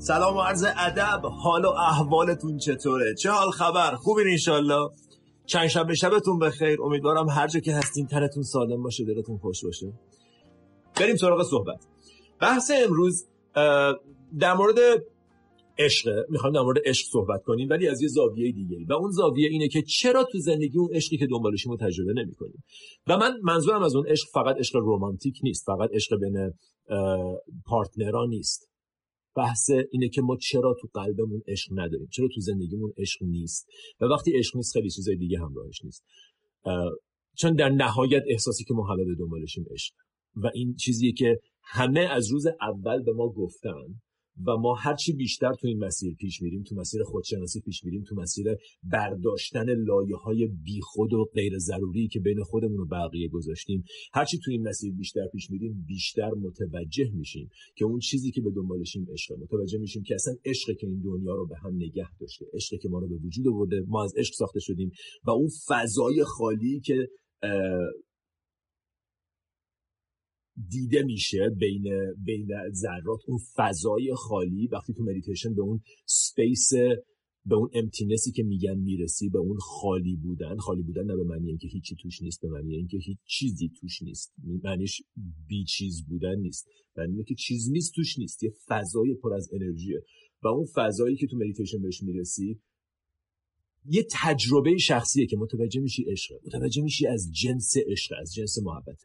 سلام و عرض ادب. حال و احوالتون چطوره؟ چه حال خبر؟ خوبین انشالله؟ چند شبتون بخیر. امیدوارم هر جا که هستین تنتون سالم باشه، دلتون خوش باشه. بریم سراغ صحبت. بحث امروز در مورد عشقه. میخوایم در مورد عشق صحبت کنیم، ولی از یه زاویه دیگه، و اون زاویه اینه که چرا تو زندگی اون عشقی که دنبالشیم رو تجربه نمی کنیم. و من منظورم از اون عشق فقط عشق رمانتیک نیست، فقط عشق بین پارتنرها نیست. بحث اینه که ما چرا تو قلبمون عشق نداریم، چرا تو زندگیمون عشق نیست. و وقتی عشق نیست خیلی چیزای دیگه همراهش نیست، چون در نهایت احساسی که ما همه به دنبالشیم عشق، و این چیزیه که همه از روز اول به ما گفتن. و ما هرچی بیشتر تو این مسیر پیش میریم، تو مسیر خودشناسی پیش میریم، تو مسیر برداشتن لایه‌های بیخود و غیر ضروری که بین خودمون و بقیه گذاشتیم، هرچی تو این مسیر بیشتر پیش میریم بیشتر متوجه میشیم که اون چیزی که به دنبالشیم عشقه. متوجه میشیم که اصلا عشقه که این دنیا رو به هم نگه داشته، عشقه که ما رو به وجود آورده، ما از عشق ساخته شدیم. و اون فضای خالی که دیده میشه بین ذرات، اون فضای خالی، وقتی تو مدیتیشن به اون سپیس، به اون امپتینسی که میگن میرسی، به اون خالی بودن. خالی بودن نه به معنی اینکه هیچی توش نیست، به معنی اینکه هیچ چیزی توش نیست، معنیش بی چیز بودن نیست، معنی اینه که چیز نیست توش نیست، یه فضای پر از انرژیه. و اون فضایی که تو مدیتیشن بهش میرسی یه تجربه شخصیه که متوجه میشی عشق، متوجه میشی از جنس عشق، از جنس محبت.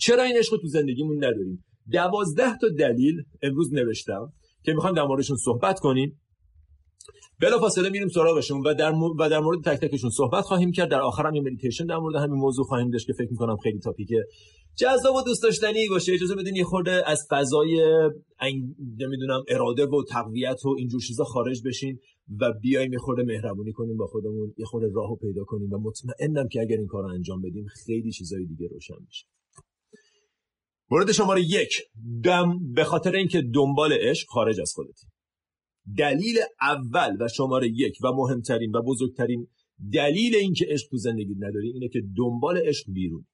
چرا این عشق رو تو زندگیمون نداریم؟ 12 تا دلیل امروز نوشتم که میخوام در موردشون صحبت کنیم. بلافاصله میریم سراغشون و در مورد تک تکشون صحبت خواهیم کرد. در آخرام یه مدیتیشن در مورد همین موضوع خواهیم داشت که فکر میکنم خیلی تاپیک جذاب و دوست داشتنی باشه. اجازه بدین یه خورده از فضای نمیدونم اراده و تقویت و این جور چیزا خارج بشین و بیایم یه خورده مهربونی کنیم با خودمون، یه خورده راهو پیدا کنیم. و مطمئنم که اگر این کارو انجام بدیم خیلی چیزای دیگه روشن میشه. مورد شماره 1، به خاطر اینکه دنبال عشق خارج از خودتی. دلیل اول و شماره 1 و مهمترین و بزرگترین دلیل اینکه عشق تو زندگیت نداری اینه که دنبال عشق بیرون.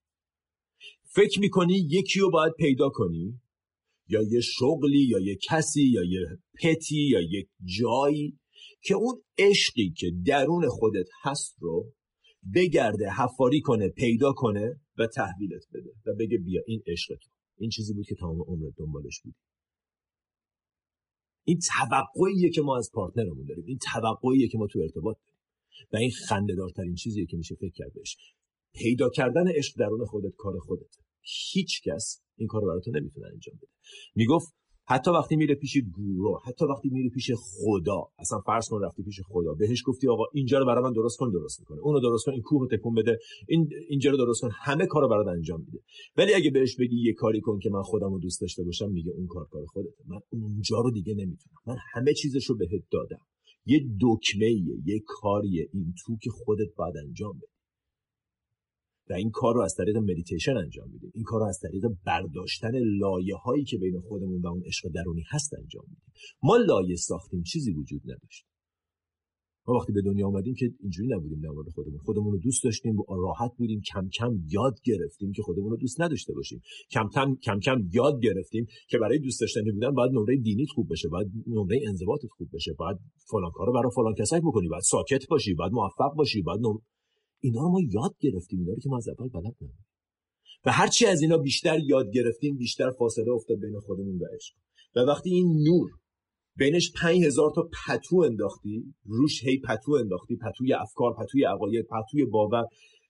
فکر میکنی یکی رو باید پیدا کنی، یا یه شغلی، یا یه کسی، یا یه پتی، یا یه جایی که اون عشقی که درون خودت هست رو بگرده، حفاری کنه، پیدا کنه و تحویلت بده و بگه بیا این عشق تو، این چیزی بود که تمام عمرت دنبالش بودی. این توقعیه که ما از پارتنرمون داریم، این توقعیه که ما تو ارتباط داریم، و این خنده‌دارترین چیزیه که میشه فکر کرد بهش. پیدا کردن عشق درون خودت کار خودت. هیچ کس این کار رو برات نمیتونه انجام بده. میگفت حتی وقتی میره پیش گورو، حتی وقتی میره پیش خدا، اصلا فرض کن رفتی پیش خدا، بهش گفتی آقا اینجا رو برام درست کن، درست میکنه. اونو درست کن، این کوه رو تکون بده، این اینجا رو درست کن، همه کارو برات انجام میده. ولی اگه بهش بگی یه کاری کن که من خودمو دوست داشته باشم، میگه اون کار خودته، من اونجا رو دیگه نمیتونم، من همه چیزشو بهت دادم. یه دکمه‌ایه، یه کاریه این تو که خودت باید انجام بدی. و این کار رو از طریق مدیتیشن انجام میدیم، این کار رو از طریق برداشتن لایه‌هایی که بین خودمون و اون عشق درونی هست انجام میدیم. ما لایه ساختیم، چیزی وجود نداشت. ما وقتی به دنیا اومدیم که اینجوری نبودیم. در مورد خودمون رو دوست داشتیم و راحت بودیم. کم کم یاد گرفتیم که خودمون رو دوست نداشته باشیم. کم کم یاد گرفتیم که برای دوست داشتنی بودن باید نمره دینیت خوب بشه، باید نمره انضباطت خوب بشه، باید فلان کارو برای فلان کسایی بکنی، باید ساکت باشی، باید موفق باشی، باید اینا رو ما یاد گرفتیم، اینا رو که ما از اول بلد نبودیم. و هرچی از اینا بیشتر یاد گرفتیم بیشتر فاصله افتاد بین خودمون و عشق. و وقتی این نور بینش 5000 تا پتو انداختی روش، هی پتو انداختی، پتوی افکار، پتوی عقاید، پتوی باور،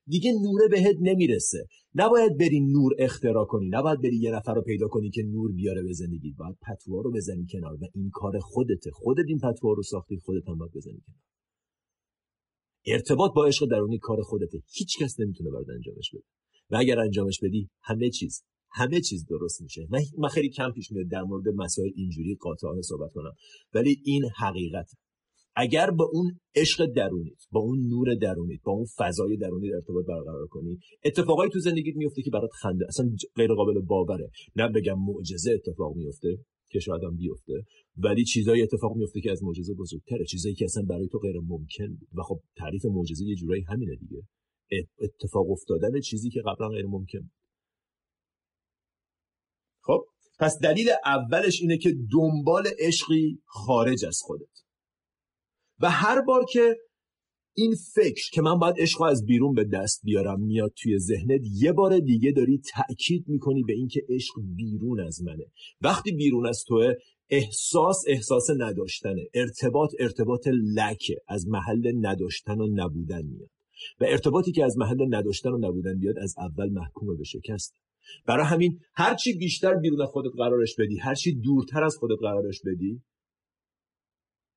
دیگه نوره بهت نمیرسه. نباید بری نور اختراع کنی، نباید بری یه نفر رو پیدا کنی که نور بیاره به زندگیت. باید پتوها رو بزنی کنار و این کار خودته. خودت این پتوها رو ساختی، خودت هم باید بزنی کنار. ارتباط با عشق درونی کار خودته. هیچ کس نمیتونه برات انجامش بده. و اگر انجامش بدی همه چیز درست میشه. من خیلی کم پیش میاد در مورد مسائل اینجوری قاطعانه صحبت کنم، ولی این حقیقت. اگر با اون عشق درونیت، با اون نور درونیت، با اون فضای درونی ارتباط برقرار کنی، اتفاقایی تو زندگیت میفته که برات خنده، اصلا غیر قابل باوره. نه بگم معجزه اتفاق میفته که شاید هم بیفته، ولی چیزایی اتفاق میفته که از معجزه بزرگتره، چیزایی که اصلا برای تو غیر ممکن بود. و خب تعریف معجزه یه جورایی همینه دیگه، اتفاق افتادن چیزی که قبلا غیر ممکن بود. خب پس دلیل اولش اینه که دنبال عشقی خارج از خودت، و هر بار که این فکر که من باید عشق رو از بیرون به دست بیارم میاد توی ذهنت، یه بار دیگه داری تأکید میکنی به این که عشق بیرون از منه. وقتی بیرون از توه، احساس نداشتنه، ارتباط لکه، از محل نداشتن و نبودن میاد، و ارتباطی که از محل نداشتن و نبودن بیاد از اول محکومه به شکست. برای همین هرچی بیشتر بیرون از خودت قرارش بدی، هرچی دورتر از خودت قرارش بدی،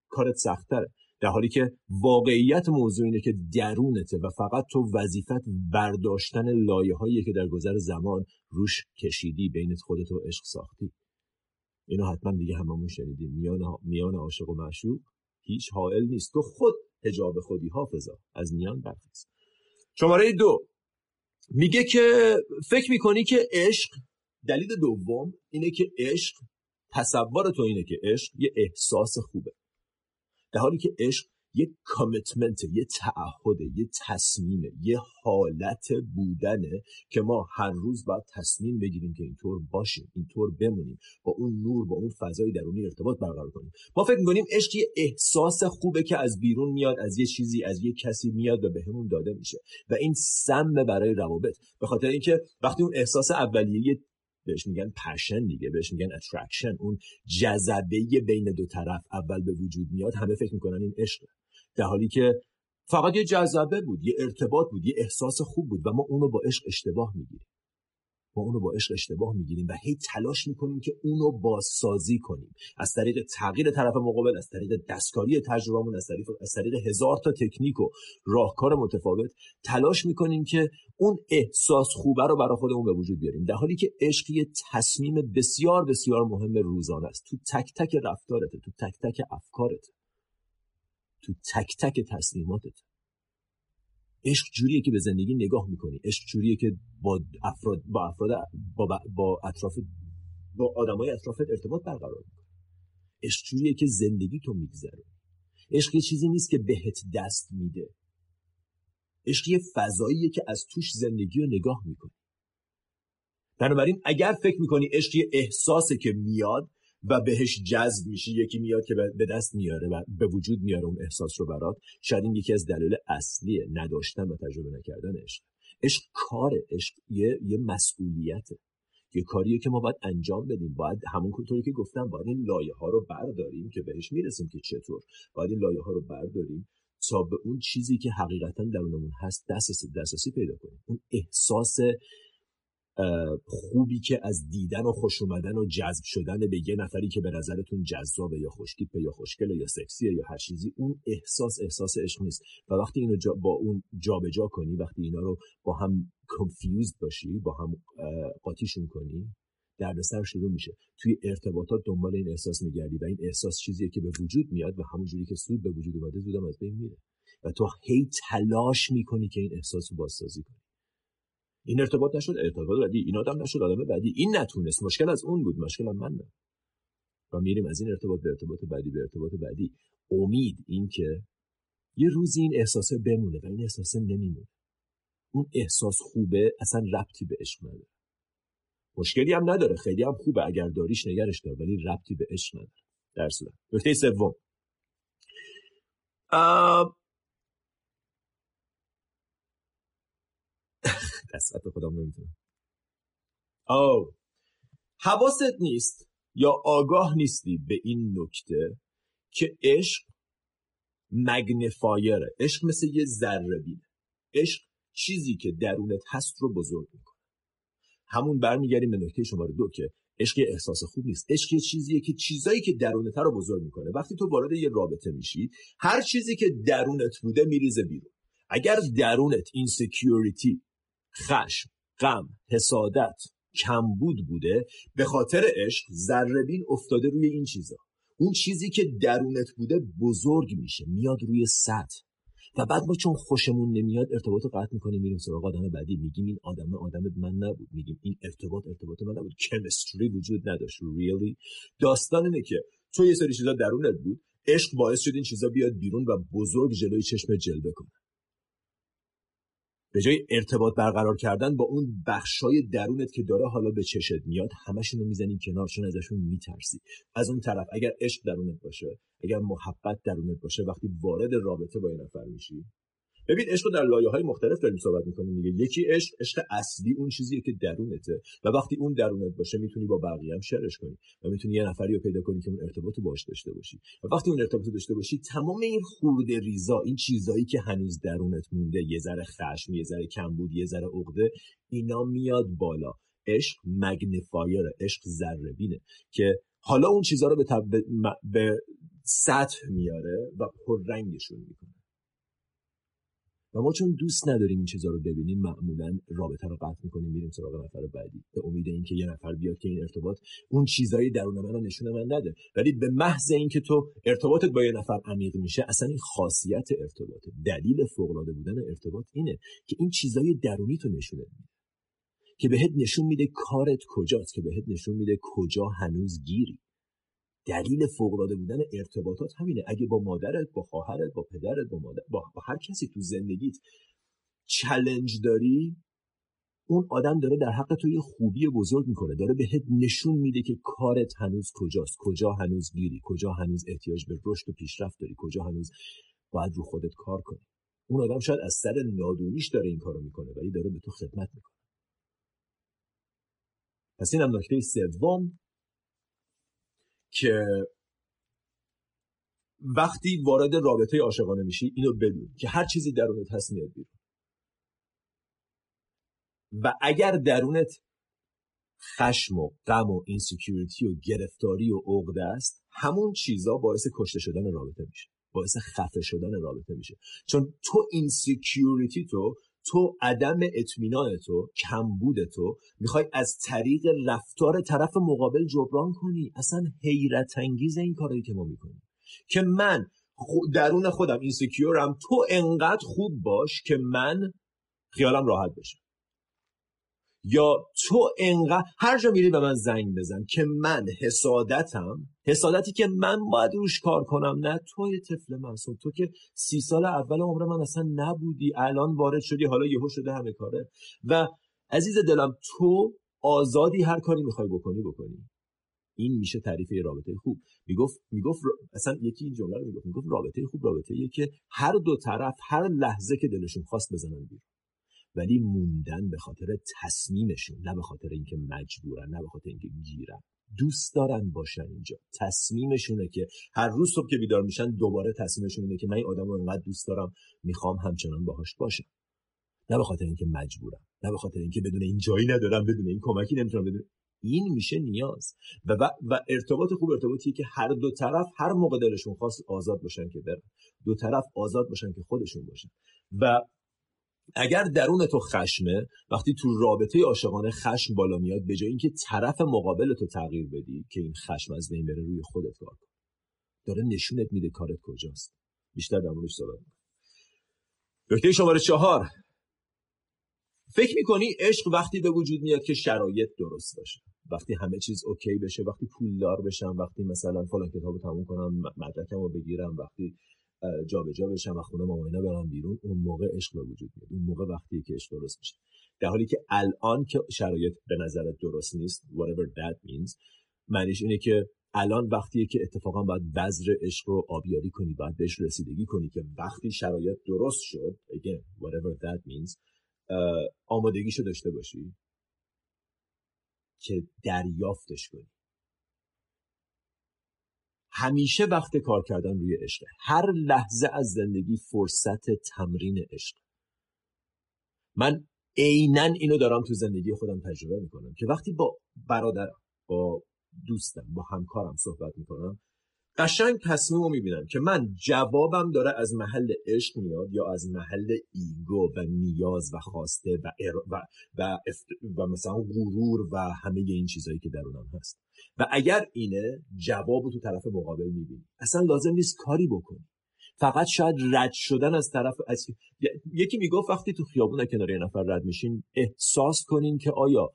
کارت سخت‌تره. در حالی که واقعیت موضوع اینه که درونته و فقط تو وظیفت برداشتن لایه‌هایی که در گذر زمان روش کشیدی، بینت خودت و عشق ساختی. اینو حتما دیگه هممون شنیدیم، میان عاشق و معشوق هیچ حائل نیست، تو خود حجاب خودی، حافظا از میان برخیز. شماره 2 میگه که فکر میکنی که عشق، دلیل دوم اینه که عشق، تصور تو اینه که عشق یه احساس خوبه، در حالی که عشق یه کامیتمنته، یه تعهده، یه تصمیمه، یه حالت بودنه که ما هر روز باید تصمیم بگیریم که اینطور باشیم، اینطور بمونیم، با اون نور، با اون فضای درونی ارتباط برقرار کنیم. ما فکر می‌کنیم عشق یه احساس خوبه که از بیرون میاد، از یه چیزی، از یه کسی میاد و بهمون داده میشه، و این سم برای روابط، به خاطر اینکه وقتی اون احساس اولیه، بهش میگن پشن دیگه، بهش میگن اترکشن، اون جذبه بین دو طرف اول به وجود میاد، همه فکر میکنن این عشقه، در حالی که فقط یه جذبه بود، یه ارتباط بود، یه احساس خوب بود، و ما اونو با عشق اشتباه میگیریم. و هی تلاش میکنیم که اونو بازسازی کنیم، از طریق تغییر طرف مقابل، از طریق دستکاری تجربهمون، از طریق هزار تا تکنیک و راهکار متفاوت تلاش میکنیم که اون احساس خوبه رو برای خودمون به وجود بیاریم، در حالی که عشق یه تصمیم بسیار بسیار مهم روزانه است، تو تک تک رفتارت، تو تک تک افکارت، تو تک تک تصمیماتت. عشق جوریه که به زندگی نگاه میکنی، عشق جوریه که با آدمای اطرافت ارتباط برقرار میکنی، عشق جوریه که زندگی تو میگذره. عشق یه چیزی نیست که بهت دست میده، عشق یه فضاییه که از توش زندگی رو نگاه میکنی. بنابراین اگر فکر میکنی عشق یه احساسه که میاد و بهش جذب میشی، یکی میاد که به دست میاره و به وجود میاره اون احساس رو برات، شاید این یکی از دلایل اصلی نداشتن و تجربه نکردن عشق. عشق کاره، عشق یه مسئولیته، یه کاریه که ما باید انجام بدیم، باید همونطوری که گفتم باید این لایه ها رو برداریم که بهش میرسیم که چطور، باید این لایه ها رو برداریم تا به اون چیزی که حقیقتا درونمون هست دسترسی پیدا کنیم، اون احساس خوبی که از دیدن و خوش اومدن و جذب شدن به یه نفری که به نظرتون جذابه یا خوشتیپه یا خوشگله یا سکسیه یا هر چیزی، اون احساس عشق نیست. و وقتی اینو با اون جابجا کنی، وقتی اینا رو با هم کانفیوزد باشی، با هم قاطیشون کنی، دردسر شروع میشه. توی ارتباطات دنبال این احساس میگردی و این احساس چیزیه که به وجود میاد و همونجوری که سود به وجود اومده زودم از بین میره، و تو هی تلاش میکنی که این احساس رو بازسازی کنی. این ارتباط نشد، ارتباط بعدی، این آدم نشد، آدم بعدی، این نتونست، مشکل از اون بود، مشکل از من نه، و میریم از این ارتباط به ارتباط بعدی به ارتباط بعدی. امید این که یه روزی این احساسه بمونه، و این احساسه نمیمونه. اون احساس خوبه اصلا ربطی به عشق نداره، مشکلی هم نداره، خیلی هم خوبه، اگر داریش نگرش دار، ولی ربطی به عشق نداره. در صورت نکته سوم، دست به خودم نمیتونم، حواست نیست یا آگاه نیستی به این نکته که عشق مگنیفایره، عشق مثل یه ذره بینه، عشق چیزی که درونت هست رو بزرگ میکنه. همون برمیگردیم به نکته شماره 2 که عشق احساس خوب نیست، عشق یه چیزیه که چیزایی که درونت رو بزرگ میکنه. وقتی تو وارد یه رابطه میشی، هر چیزی که درونت بوده میریزه بیرون. اگر درونت اینسکیوریتی، خشم، غم، حسادت، کمبود بوده، به خاطر عشق ذره‌بین افتاده روی این چیزا. اون چیزی که درونت بوده بزرگ میشه، میاد روی سطح و بعد ما چون خوشمون نمیاد ارتباط رو قطع میکنیم، میریم سراغ آدم بعدی، میگیم این آدم من نبود، میگیم این ارتباط من نبود، کیمستری وجود نداشت. ریلی داستان اینه که تو یه سری چیزا درونت بود، عشق باعث شد این چیزا بیاد بیرون و بزرگ جلوی چشم جلوه کنه. به جای ارتباط برقرار کردن با اون بخشای درونت که داره حالا به چشت میاد، همشون رو میزنیم کنار چون ازشون میترسی. از اون طرف اگر عشق درونت باشه، اگر محبت درونت باشه، وقتی وارد رابطه با این نفر میشی، ببین عشق در لایه‌های مختلف داریم صحبت می‌کنیم دیگه. یکی عشق اصلی، اون چیزیه که درونته و وقتی اون درونت باشه میتونی با بقیه هم شریکش کنی و میتونی یه نفری رو پیدا کنی که اون ارتباطو باهاش داشته باشی. و وقتی اون ارتباطو داشته باشی، تمام این خورده ریزا، این چیزایی که هنوز درونت مونده، یه ذره خشم، یه ذره کمبود، یه ذره عقده، اینا میاد بالا. عشق مگنیفایر، عشق ذره بینه که حالا اون چیزا رو به سطح میاره و پررنگشون میکنه. و ما چون دوست نداریم این چیزا رو ببینیم، معمولا رابطه رو قطع می‌کنیم، میریم سراغ نفر بعدی به امید اینکه یه نفر بیاد که این ارتباط اون چیزایی درون من رو نشون من نده. ولی به محض اینکه تو ارتباطت با یه نفر عمیق میشه، اصلا این خاصیت ارتباطه، دلیل فوق‌العاده بودن ارتباط اینه که این چیزای درونی تو نشون میده، که بهت نشون میده کارت کجاست، که بهت نشون میده کجا هنوز گیری. دلیل فوق‌العاده بودن ارتباطات همینه. اگه با مادرت، با خواهرت، با پدرت، با هر کسی تو زندگیت چالش داری، اون آدم داره در حق تو یه خوبی بزرگ میکنه، داره بهت نشون میده که کارت هنوز کجاست، کجا هنوز گیری، کجا هنوز احتیاج به رشد و پیشرفت داری، کجا هنوز باید رو خودت کار کنی. اون آدم شاید از سر نادونیش داره این کارو میکنه، ولی داره به تو خدمت میکنه. پس اینم نکته سوم، که وقتی وارد رابطه عاشقانه میشی، اینو بدون که هر چیزی درونت هست میاد بیرون. و اگر درونت خشم و غم و اینسیکیوریتی و گرفتاری و عقده است، همون چیزا باعث کشته شدن رابطه میشه، باعث خفه شدن رابطه میشه. چون تو اینسیکیوریتی تو عدم اطمینان تو، کمبود تو، میخوای از طریق رفتار طرف مقابل جبران کنی. اصلا حیرت انگیز این کارایی که ما میکنیم، که من درون خودم اینسیکیورم، تو انقدر خوب باش که من خیالم راحت بشه، یا تو انقدر هر جا میری به من زنگ بزن که من حسادتی که من باید روش کار کنم. نه، توی طفل معصوم، تو که 30 سال اول عمر من اصلا نبودی، الان وارد شدی، حالا یهو شده همه کاره. و عزیز دلم، تو آزادی، هر کاری میخوای بکنی. این میشه تعریف رابطه خوب. میگفت اصلا یکی این جمله رو میگفت رابطه خوب رابطه‌ایه که هر دو طرف هر لحظه که دلشون خواست بزنن بیرون، ولی موندن به خاطر تصمیمشون، نه به خاطر اینکه مجبورن، نه به خاطر اینکه گیرن، دوست دارن باشن اینجا. تصمیمشونه که هر روز صبح که بیدار میشن دوباره تصمیمشون اینه که من این آدمو انقدر دوست دارم، میخوام همچنان باهاش باشم، نه به خاطر اینکه مجبورم، نه به خاطر اینکه بدون این جایی ندارم، بدون این کمکی نمیتونم، بدون این میشه نیاز. و ارتباط خوب ارتباطیه که هر دو طرف هر موقع دلشون خواست آزاد باشن که برن، دو طرف آزاد باشن که خودشون باشن. و اگر درون تو خشمه، وقتی تو رابطه عاشقانه خشم بالا میاد، به جای اینکه طرف مقابل تو تغییر بدی که این خشم از بین بره، روی خودت کار کن. داره نشونت میده کارت کجاست. بیشتر در موردش صحبت می‌کنم. نکته شماره 4، فکر میکنی عشق وقتی به وجود میاد که شرایط درست باشه، وقتی همه چیز اوکی بشه، وقتی پولدار بشم، وقتی مثلا فلان کتابو تموم کنم، مدرکمو بگیرم، وقتی جابجا بشم و خونه ماماینا برام بیرون، اون موقع عشق به وجود میاد. اون موقع وقتی که عشق درست میشه، در حالی که الان که شرایط به نظرت درست نیست، whatever that means، معنیش اینه که الان وقتیه که اتفاقا باید بذر عشق رو آبیاری کنی، باید بهش رسیدگی کنی که وقتی شرایط درست شد، again whatever that means، آمادگیشو داشته باشی که دریافتش کنی. همیشه وقت کار کردن روی عشق، هر لحظه از زندگی فرصت تمرین عشق. من عیناً اینو دارم تو زندگی خودم تجربه میکنم که وقتی با برادرم، با دوستم، با همکارم صحبت میکنم، قشنگ تصمیم رو میبینم که من جوابم داره از محل عشق میاد یا از محل ایگو و نیاز و خواسته و مثلا غرور و همه این چیزایی که درونم هست. و اگر اینه، جواب رو تو طرف مقابل میبینی. اصلا لازم نیست کاری بکنی، فقط شاید رد شدن از طرف از... یکی میگفت وقتی تو خیابون کنار یه نفر رد میشین احساس کنین که آیا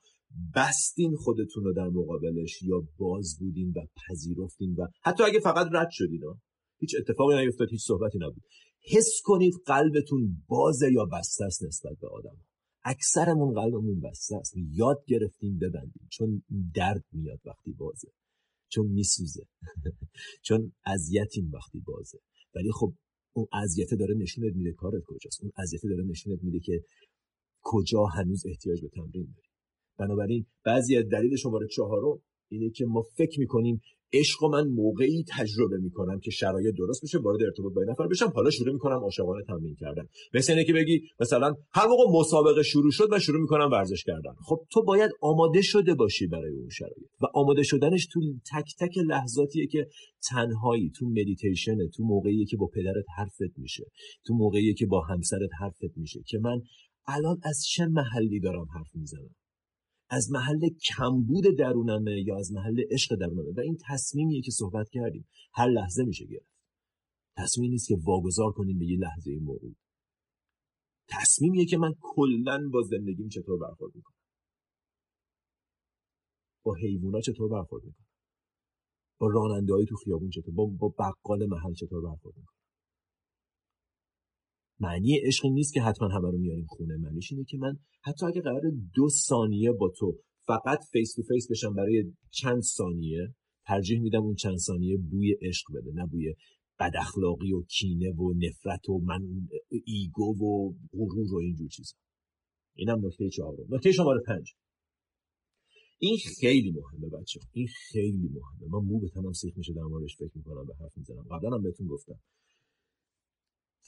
بستین خودتون رو در مقابلش یا باز بودین و پذیرفتین، و حتی اگه فقط رد شدین، هیچ اتفاقی نیفتاد، هیچ صحبتی نبود، حس کنید قلبتون بازه یا بسته است نسبت به آدم. اکثرمون قلبمون بسته است، یاد گرفتیم ببندیم چون درد میاد وقتی بازه، چون میسوزه چون اذیتیم وقتی بازه. ولی خب اون اذیت داره نشونت میده کارت کجاست، اون اذیت داره نشونت میده که کجا هنوز احتیاج به تمرین داری. بنابراین بعضی از دلیل شماره 4 اینه که ما فکر میکنیم عشق من موقعی تجربه میکنم که شرایط درست میشه وارد ارتباط با این نفر بشم، حالا شروع میکنم عاشقانه تمرین کردن. مثل اینه که بگی مثلا هر موقع مسابقه شروع شد و شروع میکنم ورزش کردن. خب تو باید آماده شده باشی برای اون شرایط، و آماده شدنش تو تک تک لحظاتیه که تنهایی، تو مدیتیشنه، تو موقعی که با پدرت حرفت میشه، تو موقعی که با همسرت حرفت میشه که من الان از چه محلی دارم حرف میزنم، از محل کمبود درونمه یا از محل عشق درونمه. و این تصمیمیه که صحبت کردیم، هر لحظه میشه گرفت. تصمیمی نیست که واگذار کنیم به یه لحظه موعود. تصمیمیه که من کلن با زندگیم چطور برخورد میکنم، با حیوونا چطور برخورد میکنم، با راننده‌های تو خیابون چطور، با بقال محل چطور برخورد میکنم. معنی عشق نیست که حتما همه رو میاریم خونه، معنیش اینه که من حتی اگه قرار 2 ثانیه با تو فقط فیس تو فیس بشم برای چند ثانیه، ترجیح میدم اون چند ثانیه بوی عشق بده، نه بوی بد اخلاقی و کینه و نفرت و من ایگو و غرور و اینجور چیزا. اینم نکته 4. نکته شماره 5. این خیلی مهمه بچه، این خیلی مهمه. من مو به تنم سیخ میشه در موردش فکر میکنم، به حرف میزنم. قبلا هم بهتون گفتم.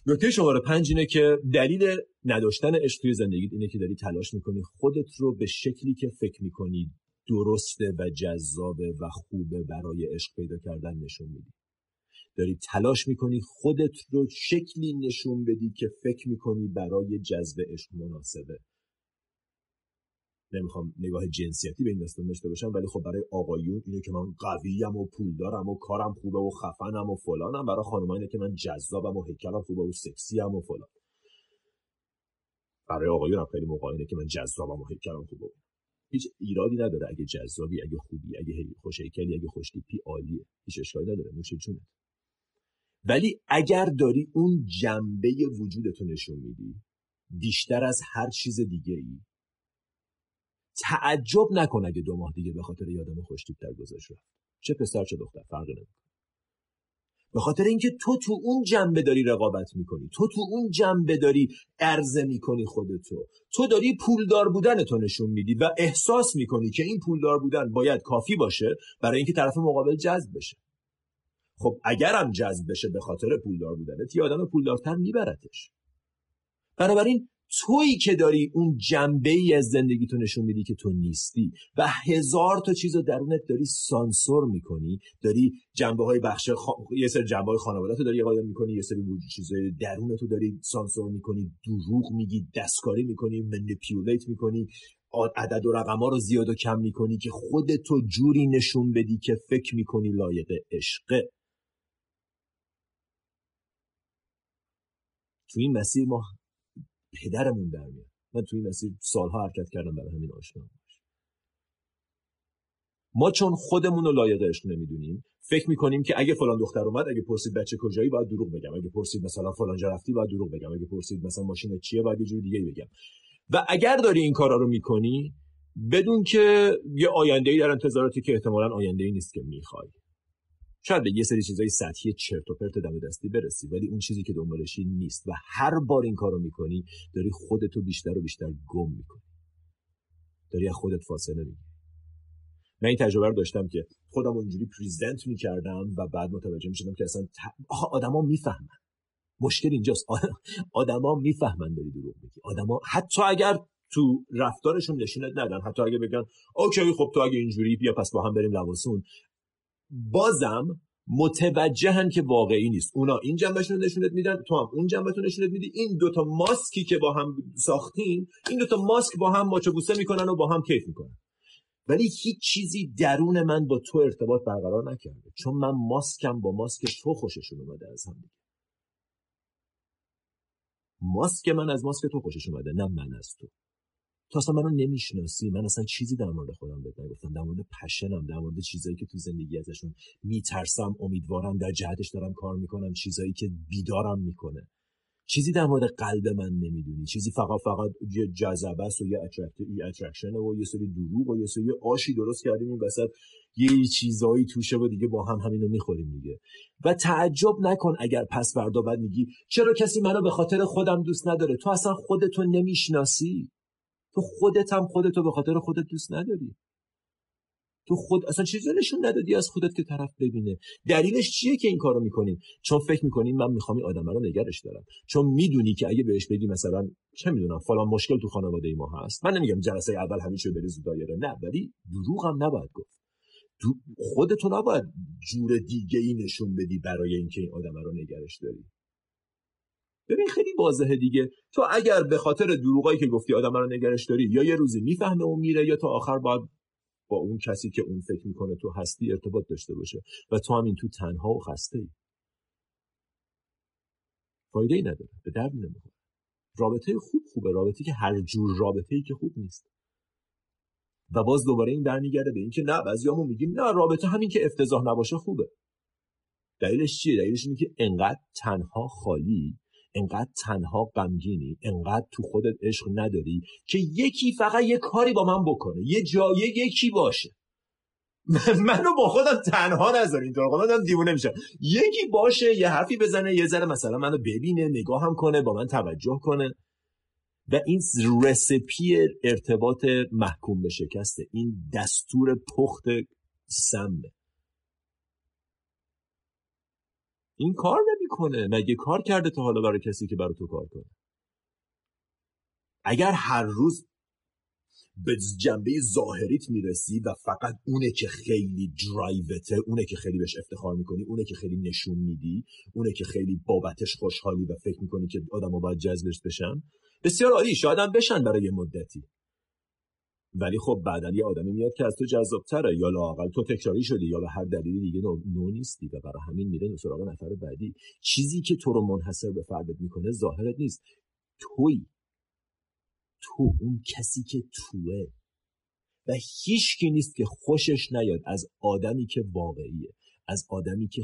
نکته شماره 5 اینه که دلیل نداشتن عشق توی زندگیت اینه که داری تلاش میکنی خودت رو به شکلی که فکر میکنی درسته و جذابه و خوبه برای عشق پیدا کردن نشون میدی. داری تلاش میکنی خودت رو شکلی نشون بدی که فکر میکنی برای جذب عشق مناسبه. نمیخوام نگاه جنسیتی به این داستان داشته باشم، ولی خب برای آقایون اینه که من قویم و پولدارم و کارم خوبه و خفنم و فلانم، برای خانم‌ها اینه که من جذابم و هیکلم خوبه و سکسیم و فلان. برای آقایون هم خیلی موقع اینه که من جذابم و هیکلم خوبه. هیچ ایرادی نداره اگه جذابی، اگه خوبی، اگه خوش هیکلی، اگه خوش تیپی، عالیه، هیچ اشکالی نداره، نوش جونت. ولی اگر داری اون جنبه وجودتو نشون میدی بیشتر از هر چیز دیگه‌ای، تعجب نکن اگه 2 ماه دیگه به خاطر یادم خوشتیپ‌تر گذاشت رفت، چه پسر چه دختر فرقی نمیکنه. به خاطر اینکه تو تو اون جنبه داری رقابت میکنی، تو تو اون جنبه داری عرضه میکنی خودتو، تو داری پولدار بودن تو نشون میدی و احساس میکنی که این پولدار بودن باید کافی باشه برای اینکه طرف مقابل جذب بشه. خب اگرم جذب بشه به خاطر پولدار بودنت، یه آدم پولدارتر میبرتش. بنابراین تویی که داری اون جنبه‌ای از زندگیتو نشون میدی که تو نیستی و 1000 تا چیزو درونت داری سانسور میکنی، داری جنبه‌های یه سری جنبه‌های خانواده‌تو داری قایم میکنی، یه سری چیزای درونتو داری سانسور میکنی، دروغ میگی، دستکاری میکنی، منیپیولیت میکنی، عدد و رقما رو زیاد و کم میکنی که خودتو جوری نشون بدی که فکر میکنی لایق عشقه. تو این مسیر ما پدرمون در میاد. من توی این مسیر سالها حرکت کردم برای همین آشنام باش. ما چون خودمون رو لایق عشق نمیدونیم، فکر میکنیم که اگه فلان دختر اومد، اگه پرسید بچه کجایی باید دروغ بگم، اگه پرسید مثلا فلان جا رفتی باید دروغ بگم، اگه پرسید مثلا ماشینت چیه باید یه جور دیگه بگم. و اگر داری این کارا رو میکنی بدون که یه آینده‌ای در انتظاراتی که احتمالاً آینده‌ای نیست که میخوای، شاید به یه سری چیزای سطحی چرت و پرت دم دستی برسی ولی اون چیزی که دنبالشی نیست، و هر بار این کارو میکنی داری خودتو بیشتر و بیشتر گم میکنی، داری از خودت فاصله میگیری. من این تجربه رو داشتم که خودم اونجوری پریزنت میکردم و بعد متوجه میشدم که اصلا آدما میفهمن. مشکل اینجاست، آدما میفهمن داری دروغ میگی. آدما حتی اگر تو رفتارشون نشونت ندن، حتی اگه بگن اوکی خب تو اگه اینجوری بیا پس با هم بریم لواسون، بازم متوجهن که واقعی نیست. اونا این جنبهشون رو نشونت میدن، تو هم اون جنبهتون رو نشونت میدی. این دوتا ماسکی که با هم ساختین، این دوتا ماسک با هم ماچو بوسه میکنن و با هم کیف میکنن، ولی هیچ چیزی درون من با تو ارتباط برقرار نکرده، چون من ماسکم با ماسک تو خوششون اومده از هم. ماسک من از ماسک تو خوشش اومده، نه من از تو. تو اصلا منو نمیشناسی، من اصلا چیزی در مورد خودم بهت نگفتم، در مورد پشنم، در مورد چیزایی که تو زندگی ازشون میترسم، امیدوارم، در جهتش دارم کار میکنم، چیزایی که بیدارم میکنه. چیزی در مورد قلب من نمیدونی، چیزی فقط یه جذبه است و یه اترکشن و یه سری دروغ و یه سری آشی درست کردیم این وسط، یه چیزایی توشه و دیگه با هم همینو میخوریم دیگه. و تعجب نکن اگر پس فردا بعد میگی چرا کسی منو به خاطر خودم دوست نداره. تو اصلا خودتو نمیشناسی، تو خودت هم خودتو به خاطر خودت دوست نداری، تو خود اصلا چیزی نشون ندادی از خودت که طرف ببینه. دلیلش چیه که این کارو میکنیم؟ چون فکر میکنیم من میخوام این آدم رو نگرش دارم، چون میدونی که اگه بهش بگی مثلا چه میدونم فلان مشکل تو خانواده ما هست، من نمیگم جلسه اول همه چیو بریز تو دایره، نه، ولی دروغ هم نباید گفت. خودتو نباید جور دیگه‌ای نشون بدی برای اینکه این آدم رو نگرش داری. ببین خیلی واضحه دیگه، تو اگر به خاطر دروغایی که گفتی آدم رو نگرش داری، یا یه روزی میفهمه و میره، یا تا آخر باید با اون کسی که اون فکر میکنه تو هستی ارتباط داشته باشه و تو هم این تو تنها و خسته ای. فایده ای نداره، به درد نمیخوره. رابطه خوب خوبه، رابطه که هر جور رابطه ای که خوب نیست. و باز دوباره این برمیگرده به اینکه نه، بعضیامون میگیم نه رابطه همین که افتضاح نباشه خوبه. دلیلش چیه؟ دلیلش اینه که انقدر تنها خالی، انقدر تنها غمگینی، انقدر تو خودت عشق نداری که یکی فقط یه کاری با من بکنه، یه جایه یکی باشه. منو با خودم تنها نذار، اینطور خودم دیوونه میشم. یکی باشه، یه حرفی بزنه، یه ذره مثلا منو ببینه، نگاهم کنه، با من توجه کنه. و این رسیپی ارتباط محکوم به شکسته، این دستور پخت سمه. این کار نمیکنه. مگه کار کرده تا حالا برای کسی که برای تو کار کنه؟ اگر هر روز به جنبه ظاهریت میرسی و فقط اونه که خیلی درایوته، اونه که خیلی بهش افتخار میکنی، اونه که خیلی نشون میدی، اونه که خیلی بابتش خوشحالی و فکر میکنی که آدم‌ها باید جذبش بشن، بسیار عالی، شاید هم بشن برای یه مدتی، ولی خب بعداً یه آدمی میاد که از تو جذاب‌تره، یا لااقل تو تکراری شدی، یا به هر دلیلی دیگه نو نیستی و برای همین میره سراغ نفر بعدی. چیزی که تو رو منحصر به فردت میکنه ظاهرت نیست، تویی، تو اون کسی که توه. و هیچکی نیست که خوشش نیاد از آدمی که واقعیه، از آدمی که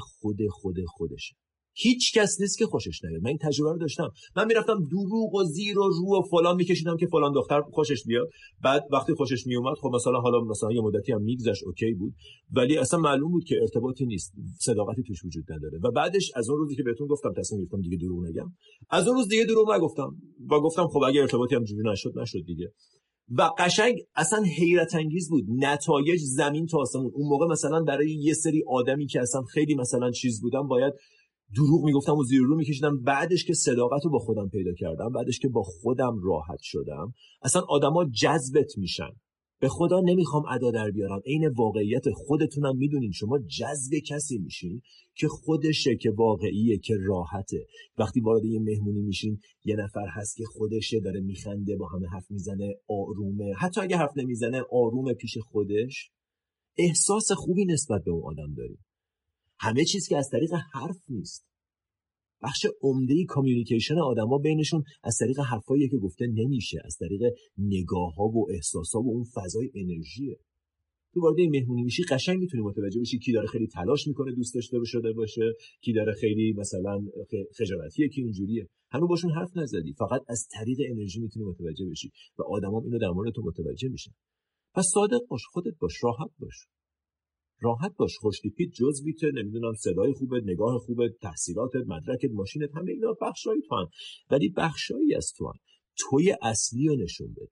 خودشه. هیچ کس نیست که خوشش نیاد. من این تجربه رو داشتم. من میرفتم دروغ و زیر و رو و فلان میکشیدم که فلان دختر خوشش بیاد. بعد وقتی خوشش میومد، خب مثلا حالا مثلا یه مدتی هم میگذشت، اوکی بود، ولی اصلا معلوم بود که ارتباطی نیست، صداقتی توش وجود نداره. و بعدش از اون روزی که بهتون گفتم تصمیم گرفتم دیگه دروغ نگم، از اون روز دیگه دروغ نگفتم و گفتم خب اگه ارتباطی هم جوری نشد دیگه. و قشنگ اصلا حیرت انگیز بود نتایج، زمین تا آسمون. اون موقع مثلا برای یه سری آدمی که اصلا خیلی مثلا چیز بودن باید دروغ میگفتم و زیر رو میکشیدم. بعدش که صداقت رو با خودم پیدا کردم، بعدش که با خودم راحت شدم، اصلا آدما جذبت میشن. به خدا نمیخوام ادا در بیارم، عین واقعیت. خودتونم میدونین شما جذب کسی میشین که خودشه، که واقعیه، که راحته. وقتی وارد یه مهمونی میشین، یه نفر هست که خودشه، داره میخنده، با همه حرف میزنه، آرومه، حتی اگه حرف نمیزنه آرومه پیش خودش، احساس خوبی نسبت به اون آدم داری. همه چیز که از طریق حرف نیست. بخش عمده‌ای کامیونیکیشن آدما بینشون از طریق حرفاییه که گفته نمیشه، از طریق نگاه‌ها و احساس‌ها و اون فضای انرژیه. تو وارد مهمونی میشی، قشنگ میتونی متوجه بشی کی داره خیلی تلاش میکنه دوست داشته باشه، کی داره خیلی مثلا خجالتیه، کی اینجوریه. هنوز باشون حرف نزدی، فقط از طریق انرژی میتونی متوجه بشی و آدما اینو در مورد تو متوجه میشن. پس صادق باش، خودت باش، راحت باش، خوش‌تیپیت، جزویت، نمیدونم صدای خوبه، نگاه خوبه، تحصیلاتت، مدرکت، ماشینت، همه اینا بخشایی تو هم، ولی بخشایی از تو هم. توی اصلی رو نشون بده،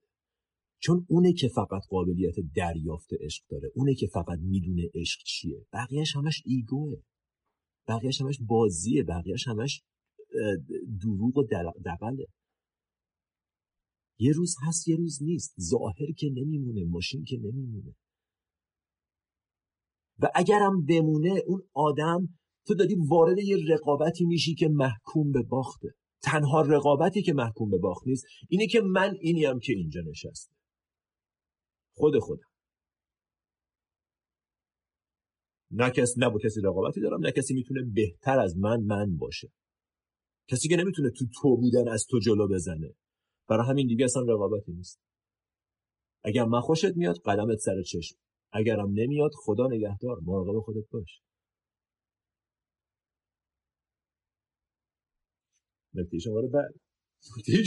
چون اونه که فقط قابلیت دریافت عشق داره، اونه که فقط میدونه عشق چیه. بقیهش همش ایگوه، بقیهش همش بازیه، بقیهش همش دروغ و دغله. یه روز هست یه روز نیست، ظاهر که نمیمونه، ماشین که نمیمونه. و اگرم بمونه اون آدم، تو داری وارد یه رقابتی میشی که محکوم به باخته. تنها رقابتی که محکوم به باخت نیست اینه که من اینیم که اینجا نشسته، خودم، نه با کسی رقابتی دارم، نه کسی میتونه بهتر از من باشه، کسی که نمیتونه تو بودن از تو جلو بزنه. برای همین دیگه اصلا رقابتی نیست. اگر من خوشت میاد قدمت سر چشم، اگرم نمیاد خدا نگهدار، مراقب خودت باش. نکته شماره بعد نکته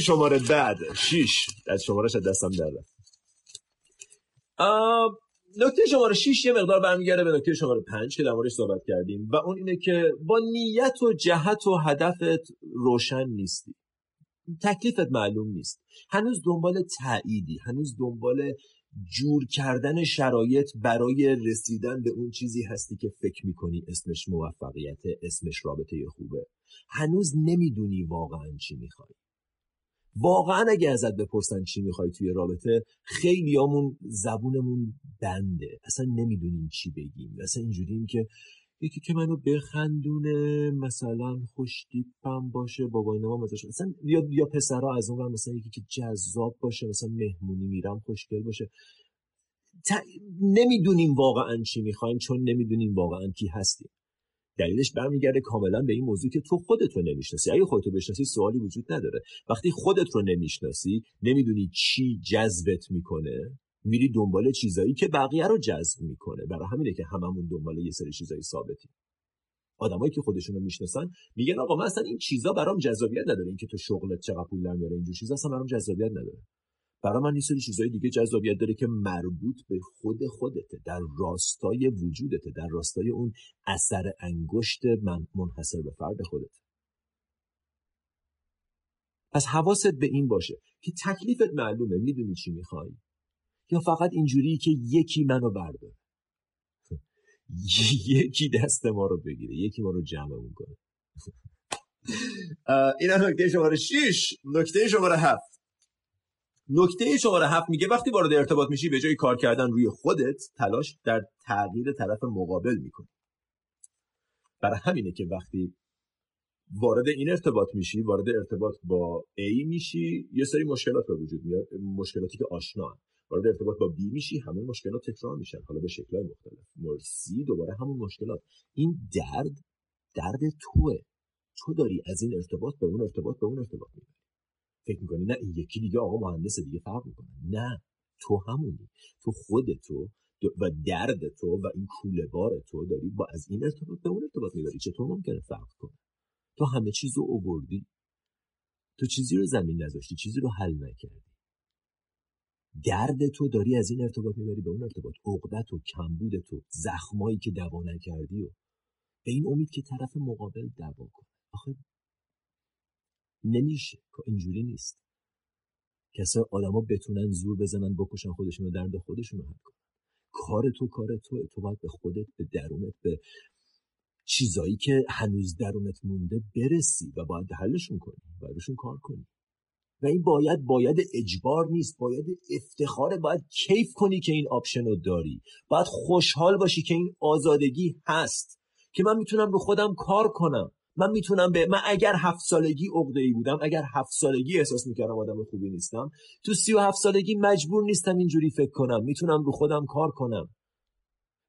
شماره بعد 6 از شمارش دستم در رفت. نکته شماره 6 یه مقدار برمیگرده به نکته شماره 5 که در موردش صحبت کردیم و اون اینه که با نیت و جهت و هدفت روشن نیستی، تکلیفت معلوم نیست، هنوز دنبال تأییدی، هنوز دنبال جور کردن شرایط برای رسیدن به اون چیزی هستی که فکر میکنی اسمش موفقیت، اسمش رابطه خوبه. هنوز نمیدونی واقعا چی میخوای. واقعا اگه ازت بپرسن چی میخوای توی رابطه، خیلیامون زبونمون بنده، اصلا نمیدونیم چی بگیم. اصلا اینجوریم که یکی که منو بخندونه، مثلا خوش تیپم باشه، بابا اینا مثلا مثلا یا پسرا از اون ور، مثلا یکی که جذاب باشه، مثلا مهمونی میرم خوشگل باشه. نمیدونیم واقعا چی میخوایم، چون نمیدونیم واقعا کی هستیم. دلیلش برمیگرده کاملا به این موضوع که تو خودت رو نمیشناسی. اگه خودت رو بشناسی سوالی وجود نداره. وقتی خودت رو نمیشناسی، نمیدونی چی جذبت میکنه، میری دنبال چیزایی که بقیه رو جذب میکنه. برای همینه که هممون دنبال یه سری چیزای ثابتی. آدمایی که خودشون رو میشناسن میگن آقا من اصلا این چیزا برام جذابیت نداره، اینکه تو شغلت چقدر پول در میاره اینجور چیزا اصلا برام جذابیت نداره. برای من یه سری چیزای دیگه جذابیت داره که مربوط به خودته، در راستای وجودته، در راستای اون اثر انگشت منحصر به فرد خودته. پس حواست به این باشه که تکلیفت معلومه، میدونی چی میخوای، یا فقط اینجوری که یکی منو برداره، یکی دست ما رو بگیره، یکی ما رو جمعمون کنه. این نکته شماره 6. نکته شماره 7. نکته شماره 7 میگه وقتی وارد ارتباط میشی، به جای کار کردن روی خودت، تلاش در تغییر طرف مقابل میکنی. برای همینه که وقتی وارد این ارتباط میشی، وارد ارتباط با A میشی، یه سری مشکلات به وجود میاد، مشکلاتی که آشناهن. وارد ارتباط با بی میشی، همون مشکلات تکرار میشن، حالا به شکل‌های مختلف. مرسی، دوباره همون مشکلات. این درد توه. تو داری از این ارتباط به اون ارتباط به اون ارتباط میبری. فکر میکنی نه این یکی دیگه آقا مهندس دیگه فرق میکنه. نه، تو همونی، تو خودتو و درد تو و این کوله بار تو داری با از این ارتباط به اون ارتباط میبری. چطور ممکنه فرق کنه؟ تو همه چیزو آوردی، تو چیزی رو زمین نذاشتی، چیزی رو حل نکردی. درد تو داری از این ارتباط میبری به اون ارتباط، عقدت و کمبودت و زخمایی که دوا نکردی و به این امید که طرف مقابل دوا کنه. آخه نمیشه، اینجوری نیست. کسا آدما بتونن زور بزنن بکشن خودشون و درد خودشون رو حل کنن. کار تو باید به خودت، به درونت، به چیزایی که هنوز درونت مونده برسی و باید حلشون کنی، باید روشون کار کنی. و این باید اجبار نیست، باید افتخاره، باید کیف کنی که این آپشن رو داری، باید خوشحال باشی که این آزادگی هست، که من میتونم رو خودم کار کنم. من اگر 7 سالگی عقده‌ای بودم، اگر 7 سالگی احساس میکردم آدم خوبی نیستم، تو 37 سالگی مجبور نیستم اینجوری فکر کنم، میتونم رو خودم کار کنم.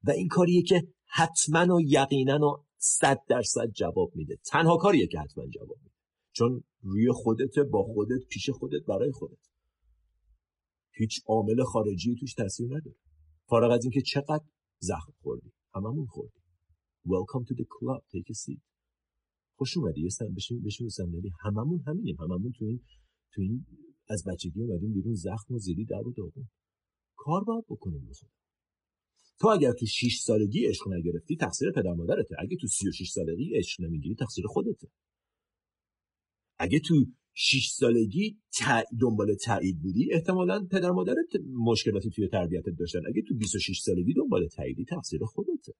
و این کاریه که حتما و یقینا و 100% جواب میده. تنها کاریه که حتما جواب میده، چون روی خودت، با خودت، پیش خودت، برای خودت. هیچ عامل خارجی توش تاثیر نداره، فارغ از اینکه چقدر زخم خوردی. هممون خوردیم. Welcome to the club. Take a seat. خوش اومدی. بشین صندلی. هممون همینیم. هممون تو این از بچگی اومدیم بیرون، زخم و زیری در و داغون. کار باید بکنیم بخون. تو اگر تو 6 سالگی عشق نگرفتی، تقصیر پدر مادرته. اگه تو 36 سالگی عشق نمیگیری، تقصیر خودته. اگه تو 6 سالگی دنبال تایید بودی، احتمالاً پدر مادرت مشکلاتی توی تربیتت داشتن. اگه تو 26 سالگی دنبال تاییدی، تقصیر خودته.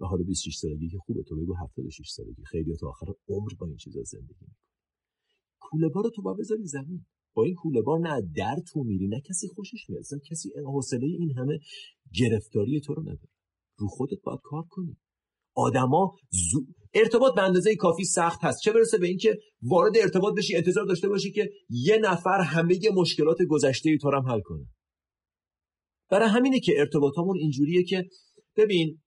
و حالا 26 سالگی که خوبه، تو بگو 76 سالگی. خیلی تا آخر عمر با این چیزا زندگی می‌کنی. کوله بارو تو بذاری زمین. با این کوله بار نه در تو میری نه کسی خوشش میاد، اصلا کسی حوصله این همه گرفتاری تو رو نداره. رو خودت باید کار کنی. آدما ارتباط به اندازه کافی سخت هست، چه برسه به اینکه وارد ارتباط بشی، انتظار داشته باشی که یه نفر همه مشکلات گذشته تو رو هم حل کنه. برای همینه که ارتباطامون اینجوریه که ببین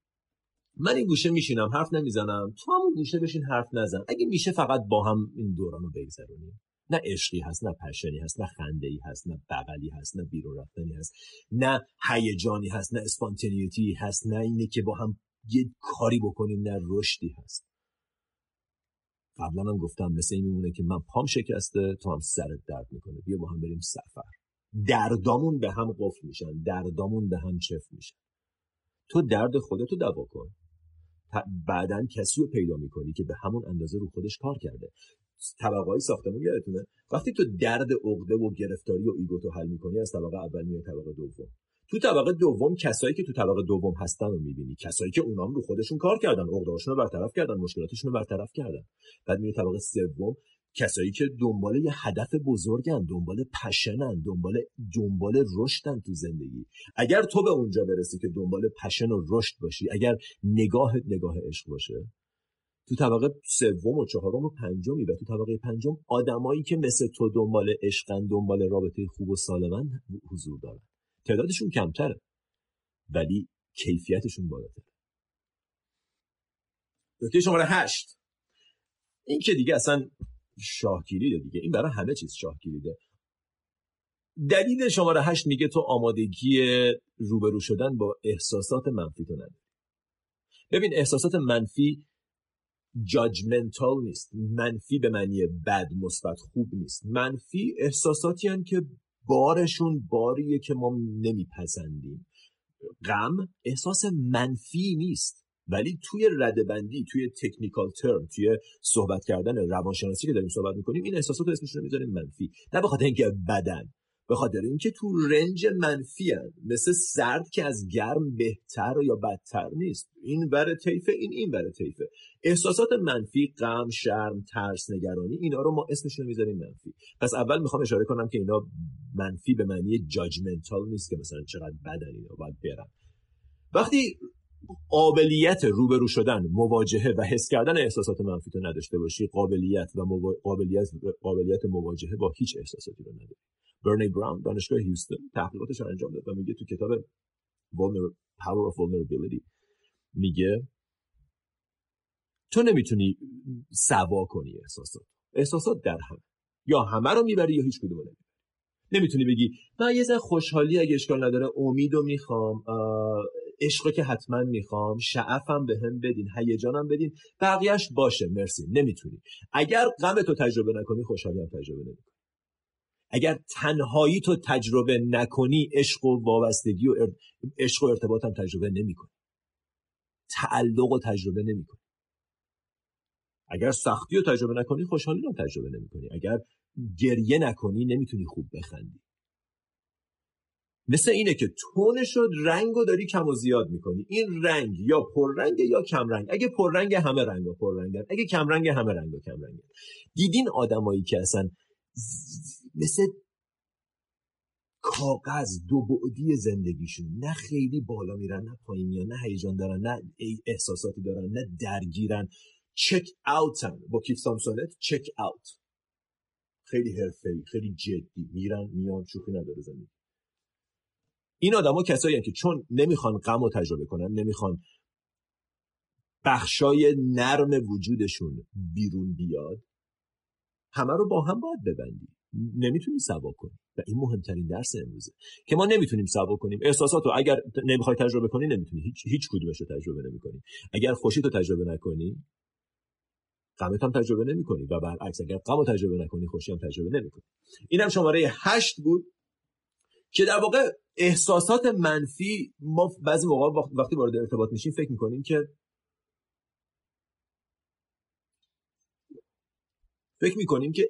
من این گوشه میشینم حرف نمیزنم، تو همون گوشه بشین حرف نزن، اگه میشه فقط با هم این دورانو بگذرونیم. نه عشقی هست، نه پشنی هست، نه خنده‌ای هست، نه بغلی هست، نه بیرون رفتنی هست، نه هیجانی هست، نه اسپانتانیتی هست، نه اینه که با هم یه کاری بکنیم، نه رشدی هست. قبلا هم گفتم مثل این میمونه که من پام شکسته تو هم سرت درد میکنه، بیا با هم بریم سفر. دردامون به هم قفل میشن، دردامون به هم چفت میشن. تو درد خودتو دوا کن، بعدن کسی رو پیدا میکنی که به همون اندازه رو خودش کار کرده. طبقه های ساختمون یادتونه وقتی تو درد عقده و گرفتاری و ایگوتو حل میکنی از طبقه اول میای طبقه دوم. تو طبقه دوم کسایی که تو طبقه دوم هستن رو میبینی، کسایی که اونام رو خودشون کار کردن، عقده‌هاشون رو برطرف کردن، مشکلاتشون رو برطرف کردن. بعد میای طبقه سوم، کسایی که دنبال یه هدف بزرگن، دنبال پشنن، دنبال رشدن تو زندگی. اگر تو به اونجا برسی که دنبال پشن و رشد باشی، اگر نگاهت نگاه عشق باشه، تو طبقه سوم و چهارم و پنجمی و تو طبقه پنجم آدمایی که مثل تو دنبال عشقن، دنبال رابطه خوب و سالمن حضور دارن. تعدادشون کمتره ولی کیفیتشون بالاتره. نکته شماره 8، این که دیگه اصلا شاه کلیده دیگه، این برای همه چیز شاه کلیده. دلیل شماره 8 میگه تو آمادگی روبرو شدن با احساسات منفی تو نداری. ببین احساسات منفی جاجمنتال نیست، منفی به معنی بد، مثبت، خوب نیست. منفی احساساتی هن که بارشون باریه که ما نمیپسندیم. غم احساس منفی نیست ولی توی ردبندی، توی تکنیکال ترم، توی صحبت کردن روانشناسی که داریم صحبت میکنیم این احساسات رو اسمشون رو میذاریم منفی. نه بخاطر اینکه بدن، بخاطر اینکه تو رنج منفی هست. مثل سرد که از گرم بهتر یا بدتر نیست، این ور طیفه، این ور طیفه. احساسات منفی، غم، شرم، ترس، نگرانی، اینا رو ما اسمشون رو میذاریم منفی. پس اول میخوام اشاره کنم که اینا منفی به معنی جاجمنتال نیست که مثلا چقدر بدن اینا باید برن. وقتی قابلیت روبرو شدن، مواجهه و حس کردن احساسات منفی تو نداشته باشی، قابلیت مواجهه با هیچ احساساتی رو نداری. برنی براون دانشگاه هیوستن تحقیقاتش رو انجام داد و میگه تو کتاب Power of Vulnerability میگه تو نمیتونی سوا کنی احساسات در هم، یا همه رو میبری یا هیچ کدوم رو نمیبری. نمیتونی بگی من یه ذره خوشحالی اگه اشکال نداره، امیدو میخوام، عشقو که حتما میخوام، شعفم بهم بدین، هیجانم بدین، بقیه‌اش باشه مرسی. نمیتونی. اگر غم تو تجربه نکنی خوشحالی هم تجربه نمیکنی. اگر تنهایی تو تجربه نکنی عشق و وابستگی و عشق و ارتباط هم تجربه نمیکنی، تعلق رو تجربه نمیکنی. اگر سختی رو تجربه نکنی خوشحالی رو تجربه نمیکنی. اگر گریه نکنی نمیتونی خوب بخندی. مثل اینه که تونش رو، رنگو داری کم و زیاد میکنی. این رنگ یا پررنگ یا کم رنگ. اگه پررنگ همه رنگا پررنگن، اگه کم رنگ همه رنگا کم رنگن. دیدین آدمایی که اصلا مثل کاغذ دو بعدی زندگیشون، نه خیلی بالا میرن نه پایین میان، نه هیجان دارن نه احساساتی دارن نه درگیرن، چک اوتن. با کیف سامسونت چک اوت، خیلی حرفه‌ای خیلی جدی میرن میان، شوخی نداره زندگی. این آدما کسایی هستن که چون نمیخوان غم رو تجربه کنن، نمیخوان بخشای نرم وجودشون بیرون بیاد، همه رو با هم باید ببندی، نمیتونی سوا کنی. و این مهمترین درس امروزه که ما نمیتونیم سوا کنیم. احساساتو اگر نمیخوای تجربه کنی نمیتونی، هیچ کدومش رو تجربه نمیکنی. اگر خوشی تو تجربه نکنی غمت هم تجربه نمیکنی و برعکس، اگر غم رو تجربه نکنی خوشی هم تجربه نمیکنی. اینم شماره 8 بود که در واقع احساسات منفی، ما بعضی موقع وقتی وارد ارتباط میشیم فکر میکنیم که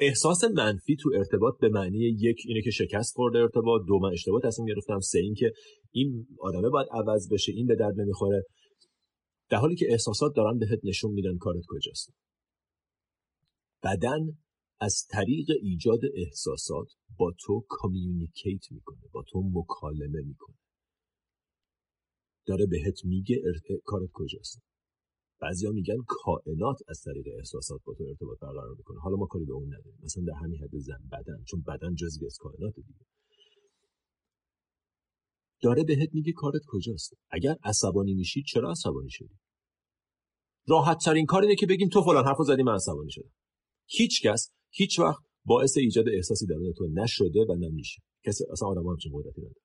احساس منفی تو ارتباط به معنی یک اینه که شکست خورده ارتباط، دو من اشتباه تصمیم گرفتم، سه این که این آدمه باید عوض بشه، این به درد نمیخوره. در حالی که احساسات دارن بهت نشون میدن کارت کجاست. بدن از طریق ایجاد احساسات با تو کامیونیکیت میکنه، با تو مکالمه میکنه. داره بهت میگه کارت کجاست. بعضیا میگن کائنات از طریق احساسات با تو ارتباط برقرار میکنه. حالا ما کاری به اون نداریم، مثلا در همین حد زن بدن، چون بدن جزئی از کائنات دیگه. داره بهت میگه کارت کجاست. اگر عصبانی میشی چرا عصبانی شدی؟ راحت ترین کار اینه که بگیم تو فلان حرفو زدی من عصبانی شدم. هیچکس هیچ وقت باعث ایجاد احساسی درون تو نشده و نمیشه. کسی اصلا آدم‌ها همچین قدرتی نداره.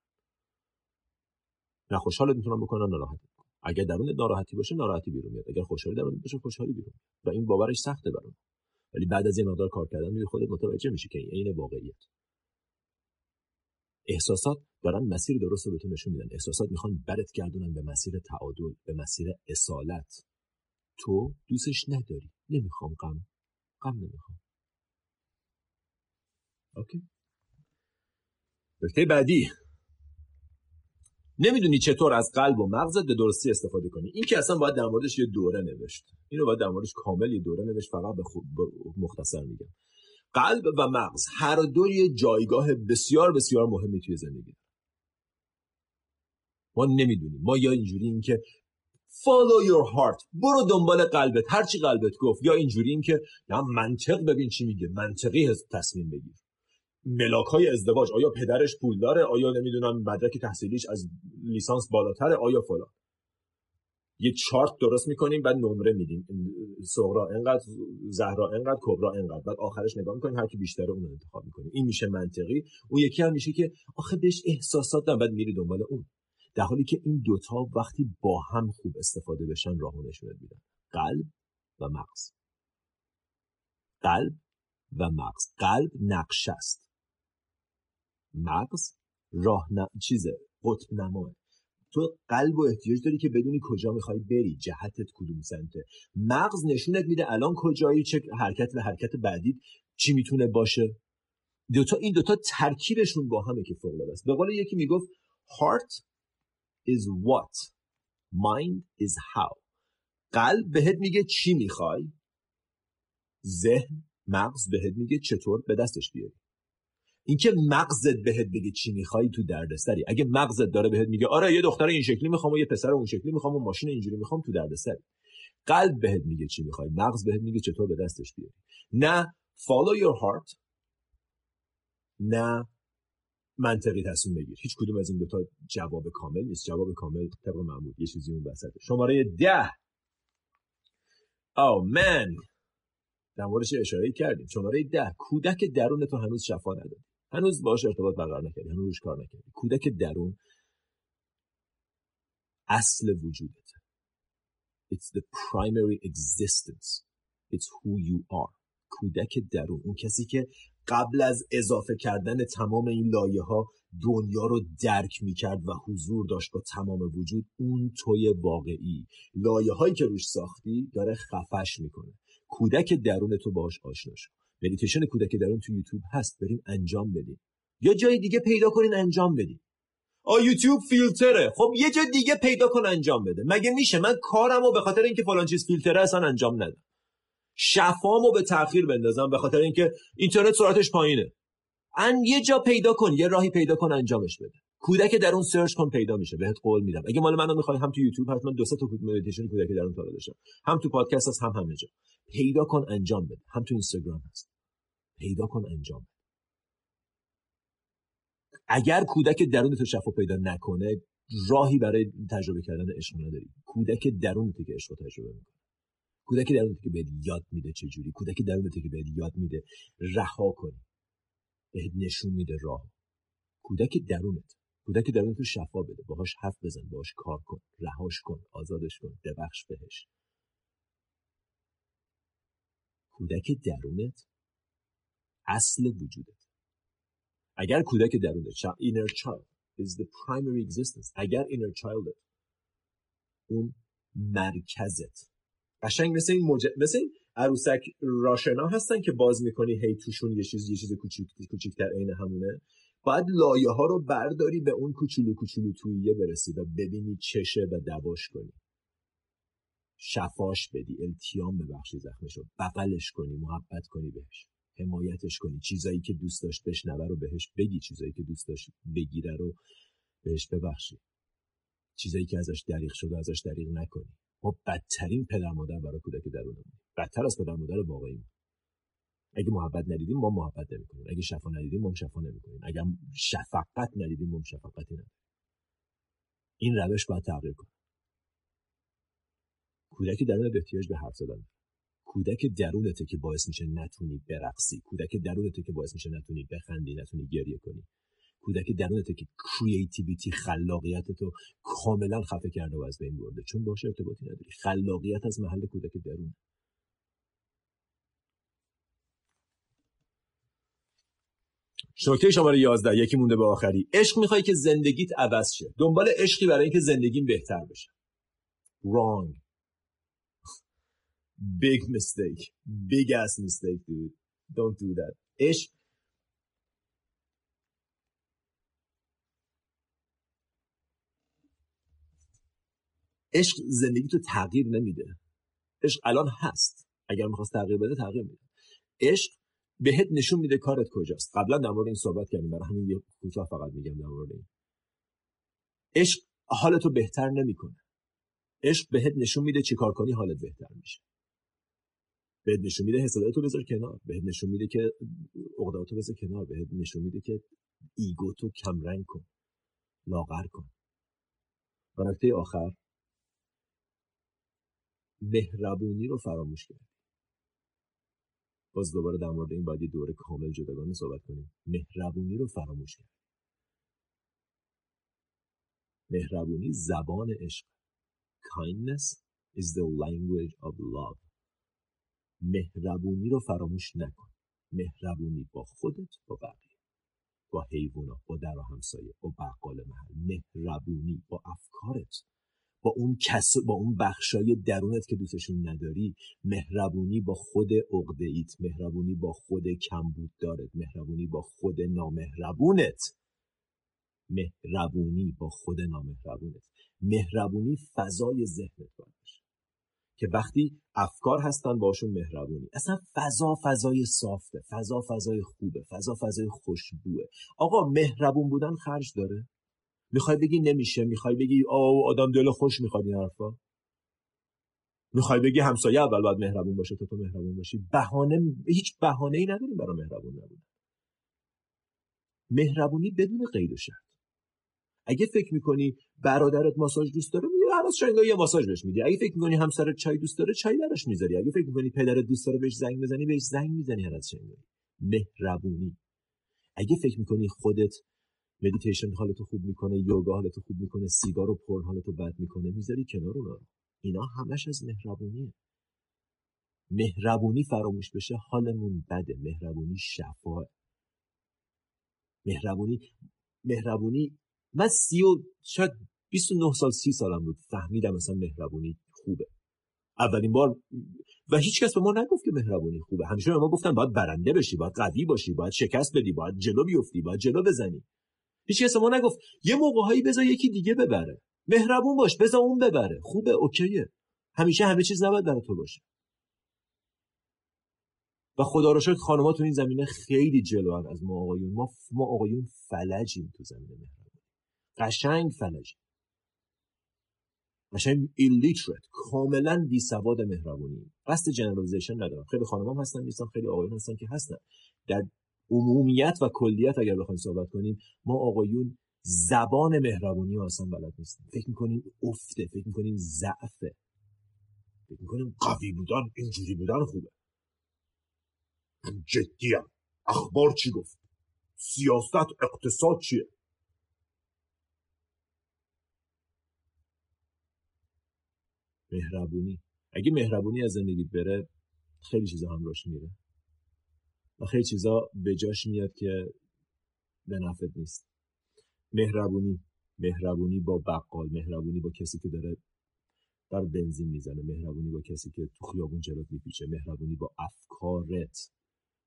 نه خوشحالت میتونم بکنم نه راحت. اگر درون ناراحتی باشه ناراحتی بیرون میاد، اگر خوشحالی درون باشه خوشحالی بیرون میاد و این باورش سخته برام. ولی بعد از یه مقدار کار کردن روی خودت متوجه میشی که این واقعیت. احساسات دارن مسیر درست رو بهتون نشون میدن. احساسات میخوان برت گردونن به مسیر تعادل، به مسیر اصالت. تو دوستش نداری، نمیخوام غم نمیخوام. اوکی. نکته بعدی، نمیدونی چطور از قلب و مغزت به درستی استفاده کنی. این که اصلا باید در موردش یه دوره نوشت. اینو باید در موردش کامل یه دوره نوشت، فقط به مختصر میگم. قلب و مغز هر دو یه جایگاه بسیار بسیار مهمی توی زندگی. ما نمیدونیم. ما یا اینجوری این که follow your heart، برو دنبال قلبت، هر چی قلبت گفت، یا اینجوری این که یا منطق ببین چی میگه، منطقی تصمیم بگیر. ملاک‌های ازدواج، آیا پدرش پول داره، آیا نمیدونم مدرک تحصیلیش از لیسانس بالاتره، آیا فلان. یه چارت درست میکنیم بعد نمره میدیم، صغرا اینقدر، زهرا اینقدر، کبرا اینقدر، بعد آخرش نگاه میکنیم هر کی بیشتره اون رو انتخاب میکنیم. این میشه منطقی. اون یکی هم میشه که آخه بهش احساسات دادن، بعد میری دنبال اون. در حالی که این دوتا وقتی با هم خوب استفاده بشن راهو نشون میدن. قلب و مغز. قلب و مغز. قلب نقشه است. مغز چیزه، قطب نماه. تو قلب و احتیاج داری که بدونی کجا میخوای بری، جهتت کدوم سمته. مغز نشونت میده الان کجایی، چه حرکت و حرکت بعدی چی میتونه باشه. این دوتا ترکیبشون با همه که فوق العاده است. به قول یکی میگفت heart is what mind is how. قلب بهت میگه چی میخوای، ذهن مغز بهت میگه چطور به دستش بیاری. اینکه مغزت بهت بگه چی میخوای تو دردسری. اگه مغزت داره بهت میگه آره یه دختر این شکلی میخوام و یه پسر اون شکلی میخوام و ماشین اینجوری میخوام، تو دردسری. قلب بهت میگه چی میخوای، مغز بهت میگه چطور به دستش بیاری. نه follow your heart، نه منطقی تصمیم بگیر. هیچ کدوم از این دوتا جواب کامل نیست. جواب کامل طبق معمول یه چیزی اون وسطه. شماره 10. او من در موردش اشاره کردیم. شماره 10، کودک درون تو هنوز شفا نداد. هنوز باهاش ارتباط برقرار نکردی، هنوز روش کار نکردی. کودک درون اصل وجودت. It's the primary existence. It's who you are. کودک درون، اون کسی که قبل از اضافه کردن تمام این لایه ها دنیا رو درک میکرد و حضور داشت با تمام وجود، اون توی واقعی. لایه هایی که روش ساختی داره خفش میکنه. کودک درون تو باهاش آشنا شو. مدیتیشن کودک درون تو یوتیوب هست، بریم انجام بدیم. یا جای دیگه پیدا کنین انجام بدیم. یوتیوب فیلتره. خب یه جای دیگه پیدا کن انجام بده. مگه میشه من کارمو به خاطر اینکه فلان چیز فیلتره اصلا انجام ندم. شفامو به تأخیر بندازم به خاطر اینکه اینترنت سرعتش پایینه. یه جا پیدا کن، یه راهی پیدا کن انجامش بده. کودک درون سرچ کن پیدا میشه، بهت قول میدم. اگه مال منو میخوای هم تو یوتیوب حتما 2 تا مدیتیشن کودک درون تا داشتم، هم تو پادکست هست، هم همه جا. پیدا کن انجام بده. هم تو اینستاگرام هست، پیدا کن انجام بده. اگر کودک درون تو شفا پیدا نکنه، راهی برای تجربه کردن عشق نداری. کودک درون تو که عشق تجربه میکنه، کودک درونت که بهت یاد میده چجوری، کودک درونت که بهت یاد میده رها کنی، بهت نشون میده راه. کودک درونت، کودک درونت رو شفا بده، باهاش حرف بزن، باهاش کار کن، رهاش کن، آزادش کن، ببخش بهش. کودک درونت اصل وجودت. اگر کودک درونت inner child is the primary existence، اگر inner childت اون مرکزت، قشنگ مثل این مثل این عروسک راشنا هستن که باز میکنی هی توشون یه چیز کوچیک‌تر عین همونه. باید لایه ها رو برداری به اون کوچولو کوچولو توییه برسی و ببینی چشه و دواش کنی، شفاش بدی، التیام ببخشی زخمشو، بغلش کنی، محبت کنی بهش. حمایتش کنی، چیزایی که دوست داشت بشنوه رو بهش بگی، چیزایی که دوست داشت بگیره رو بهش ببخشی، چیزایی که ازش دریغ شده ازش دریغ نکنی. ما بدترین پدر مادر برای کودک درونمونیم، بدتر از پدر مادر واقعیمون. اگه محبت ندیدیم ما محبت نمی‌کنیم، اگه شفا ندیدیم ما شفا نمی‌کنیم، اگه شفقت ندیدیم ما شفقتی نداریم. این روش باید تغییر کنه. کودک درونت احتیاج به حرف زدن. کودک درونته که باعث میشه نتونی برقصی، کودک درونته که باعث میشه نتونی بخندی، نتونی گریه کنی. کودک درونته که کریتیویتی، خلاقیت تو کاملا خفه کرده و از بین برده، چون باهاش ارتباطی نداری. خلاقیت از محل کودک درون. نکته شماره 11، یکی مونده به آخری. عشق میخوای که زندگیت عوض شه، دنبال عشقی برای اینکه زندگیم بهتر بشه. Wrong. Big mistake. Big ass mistake dude. Don't do that. عشق زندگیتو تغییر نمیده. عشق الان هست. اگر میخواست تغییر بده تغییر میده. عشق بهت نشون میده کارت کجاست. قبلا در مورد این صحبت کردیم، برای همین یه کوتاه فقط میگم در مورد این. عشق حالتو بهتر نمیکنه. عشق بهت نشون میده چیکار کنی حالت بهتر میشه. بهت نشون میده حسادتو بذار کنار، بهت نشون میده که عقدهاتو بذار کنار، بهت نشون میده که ایگوتو کم رنگ کن، لاغر کن. و نکته آخر، مهربونی رو فراموش کردی. باز دوباره در مورد این باید یه دوره کامل جداگانه صحبت کنیم. مهربونی رو فراموش کردی. مهربونی زبان عشق. Kindness is the language of love. مهربونی رو فراموش نکن. مهربونی با خودت، با بقیه، با حیوانات، با در و همسایه، با بقال محل. مهربونی با افکارت، با اون کس، با اون بخشای درونت که دوستشون نداری. مهربونی با خود عقده ایت، مهربونی با خود کمبود دارت، مهربونی با خود نامهربونت، مهربونی با خود نامهربونت. مهربونی فضای ذهنت باشه که وقتی افکار هستن باشون مهربونی. اصلا فضای صافته، فضای خوبه، فضای خوشبوه. آقا مهربون بودن خرج داره. میخوای بگی نمیشه، میخوای بگی آو آدم دل خوش میخواد این حرفا، میخوای بگی همسایه اول باید مهربون باشه تو مهربون باشی. بهانه، هیچ بهانه‌ای نداریم برای مهربون نبودن. مهربونی بدون قید و شرط. اگه فکر میکنی برادرت ماساژ دوست داره، میگی هر روز شاید یه ماساژ بهش میدی. اگه فکر میکنی همسرت چای دوست داره، چای براش میذاری. اگه فکر میکنی پدرت دوست داره بهش زنگ بزنی، بهش زنگ میزنی. هر روز شاید مهربونی. اگه فکر میکنی خودت مدیتیشن حالتو خوب میکنه، یوگا حالتو خوب میکنه، سیگار و پورن حالتو بد میکنه، میذاری کنار اونا. اینا همش از مهربونیه. مهربونی فراموش بشه حالمون بده. مهربونی شفا. مهربونی من 29 سال 30 سالم بود فهمیدم اصلا مهربونی خوبه. اولین بار و هیچ کس به ما نگفت که مهربونی خوبه. همیشه به ما گفتن باید برنده بشی، باید قوی باشی، باید شکست بدی، باید جلو بیفتی، باید جلو بزنی. هیچ کس به ما نگفت یه موقعهایی بذار یکی دیگه ببره. مهربون باش، بذار اون ببره. خوبه، اوکیه. همیشه همه چیز نباید برای تو باشه. و خدا رو شکر خانم‌ها تو این زمینه خیلی جلوان از ما آقایون. ما آقایون فلجیم تو زمینه مهربونی. قشنگ فلجیم. قشنگ ایلیتریت، کاملا بیسواد مهربونی. قصد جنرالایزیشن ندارم. خیلی خانم‌ها هستن نیستن، خیلی آقایون هستن که هستن. در عمومیت و کلیت اگر بخوایم صحبت کنیم، ما آقایون زبان مهربونی رو اصلا بلد نیستیم. فکر می‌کنیم افته، فکر می‌کنیم ضعفه، فکر می‌کنیم قوی بودن، اینجوری بودن خوبه. جدیه. اخبار چی گفت؟ سیاست، اقتصاد چیه؟ مهربونی. اگه مهربونی از زندگیت بره، خیلی چیزا هم روش میره و خیلی چیزا به جاش میاد که به نفعت نیست. مهربونی با بقال، مهربونی با کسی که داره بر بنزین میزنه، مهربونی با کسی که تو خیابون جلوت میپیچه، مهربونی با افکارت،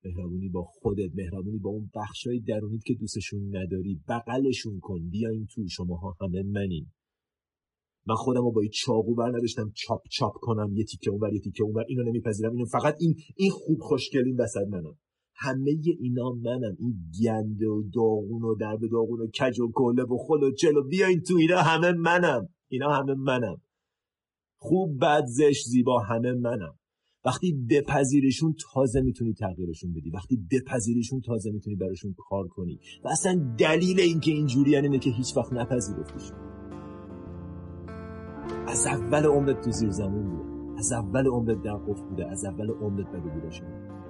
مهربونی با خودت، مهربونی با اون بخشای درونیت که دوستشون نداری. بغلشون کن، بیاین تو. شماها همه منین. من خودمو با این چاقو برنداشتم چاپ کنم، یه تیکه اونور یه تیکه اونور، اینو نمیپذیرم، اینو فقط این خوب خوشگلین وسط منم. همه اینا منم، این گنده و داغون و درب داغون و کج و گله و خل و چل و بیاین تو، اینا همه منم، اینا همه منم، خوب بد زشت زیبا همه منم. وقتی بپذیرشون تازه میتونی تغییرشون بدی، وقتی بپذیرشون تازه میتونی براشون کار کنی. و اصلا دلیل این که اینجوری اینه که هیچ وقت نپذیرفتیشون. از اول عمرت تو زیر زمین بوده، از اول عمرت در قفل بوده، از اول عمرت بده بودشون.